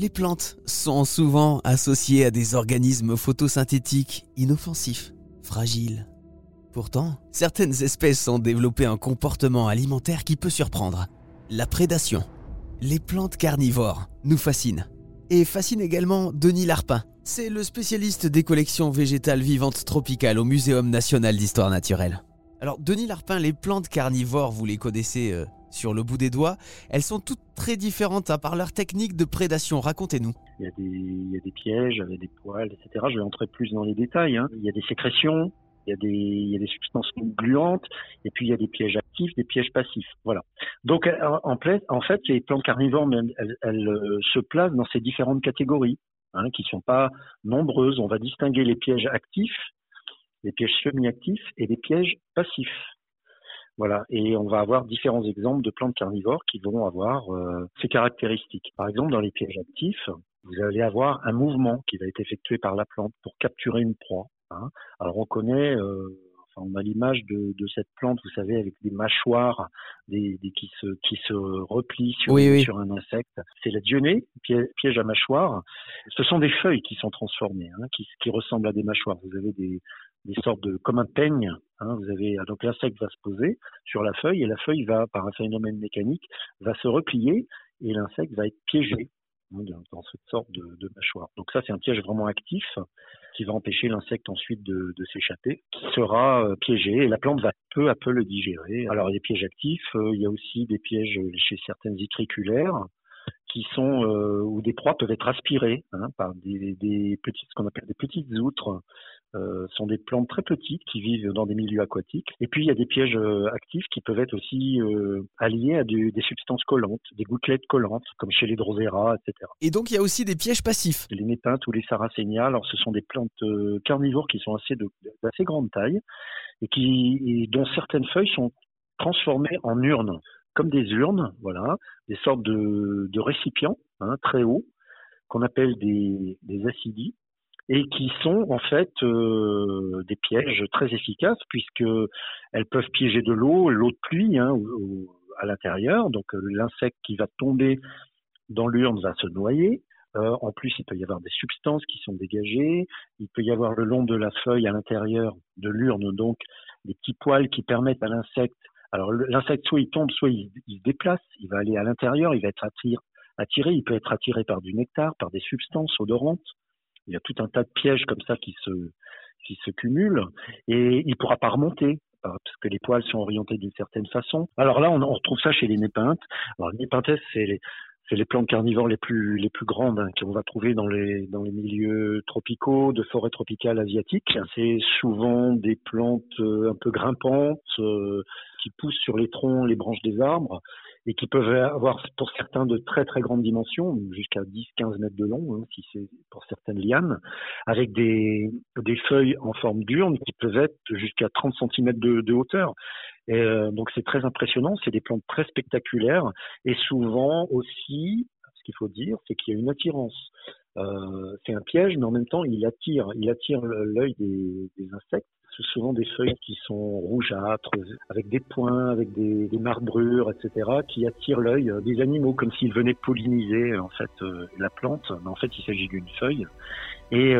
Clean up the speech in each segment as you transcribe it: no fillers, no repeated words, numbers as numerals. Les plantes sont souvent associées à des organismes photosynthétiques inoffensifs, fragiles. Pourtant, certaines espèces ont développé un comportement alimentaire qui peut surprendre. La prédation. Les plantes carnivores nous fascinent. Et fascine également Denis Larpin. C'est le spécialiste des collections végétales vivantes tropicales au Muséum National d'Histoire Naturelle. Alors Denis Larpin, les plantes carnivores, vous les connaissez sur le bout des doigts. Elles sont toutes très différentes, hein, par leur technique de prédation. Racontez-nous. Il y a des pièges, il y a des poils, etc. Je vais entrer plus dans les détails, hein. Il y a des sécrétions, il y a des substances gluantes, et puis il y a des pièges actifs, des pièges passifs. Voilà. Donc en fait, les plantes carnivores, elles se placent dans ces différentes catégories, hein, qui ne sont pas nombreuses. On va distinguer les pièges actifs, les pièges semi-actifs et les pièges passifs. Voilà, et on va avoir différents exemples de plantes carnivores qui vont avoir ces caractéristiques. Par exemple, dans les pièges actifs, vous allez avoir un mouvement qui va être effectué par la plante pour capturer une proie. Hein. Alors on connaît, on a l'image de cette plante, vous savez, avec des mâchoires qui se replient sur un insecte. C'est la dionée, piège à mâchoire. Ce sont des feuilles qui sont transformées, hein, qui ressemblent à des mâchoires. Vous avez des sortes de, comme un peigne, hein, vous avez, donc l'insecte va se poser sur la feuille et la feuille va, par un phénomène mécanique, va se replier et l'insecte va être piégé dans cette sorte de mâchoire. Donc ça, c'est un piège vraiment actif qui va empêcher l'insecte ensuite de s'échapper, qui sera piégé et la plante va peu à peu le digérer. Alors les pièges actifs, il y a aussi des pièges chez certaines utriculaires qui sont où des proies peuvent être aspirées, hein, par des petites, ce qu'on appelle des petites outres. Sont des plantes très petites qui vivent dans des milieux aquatiques. Et puis, il y a des pièges actifs qui peuvent être aussi alliés à des substances collantes, des gouttelettes collantes, comme chez les Drosera, etc. Et donc, il y a aussi des pièges passifs. Les Nepenthes ou les sarracénia, alors ce sont des plantes carnivores qui sont d'assez grande taille et dont certaines feuilles sont transformées en urnes, comme des urnes, voilà, des sortes de récipients, hein, très hauts, qu'on appelle des acidies, et qui sont en fait des pièges très efficaces puisqu'elles peuvent piéger de l'eau, l'eau de pluie, hein, à l'intérieur. Donc l'insecte qui va tomber dans l'urne va se noyer. En plus, il peut y avoir des substances qui sont dégagées. Il peut y avoir le long de la feuille à l'intérieur de l'urne, donc des petits poils qui permettent à l'insecte... Alors l'insecte, soit il tombe, soit il se déplace. Il va aller à l'intérieur, il va être attiré. Il peut être attiré par du nectar, par des substances odorantes. Il y a tout un tas de pièges comme ça qui se cumulent et il ne pourra pas remonter parce que les poils sont orientés d'une certaine façon. Alors là, on retrouve ça chez les Nepenthes. Alors les Nepenthes, c'est les plantes carnivores les plus grandes, hein, qu'on va trouver dans les milieux tropicaux, de forêts tropicales asiatiques. C'est souvent des plantes un peu grimpantes qui poussent sur les troncs, les branches des arbres, et qui peuvent avoir pour certains de très très grandes dimensions, jusqu'à 10-15 mètres de long, hein, si c'est pour certaines lianes, avec des feuilles en forme d'urne qui peuvent être jusqu'à 30 cm de hauteur. Et donc c'est très impressionnant, c'est des plantes très spectaculaires, et souvent aussi, ce qu'il faut dire, c'est qu'il y a une attirance. C'est un piège, mais en même temps il attire l'œil des insectes. C'est souvent des feuilles qui sont rougeâtres, avec des points, avec des marbrures, etc., qui attirent l'œil des animaux, comme s'ils venaient polliniser en fait la plante. Mais en fait, il s'agit d'une feuille, et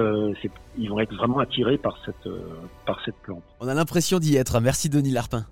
ils vont être vraiment attirés par cette plante. On a l'impression d'y être. Merci Denis Larpin.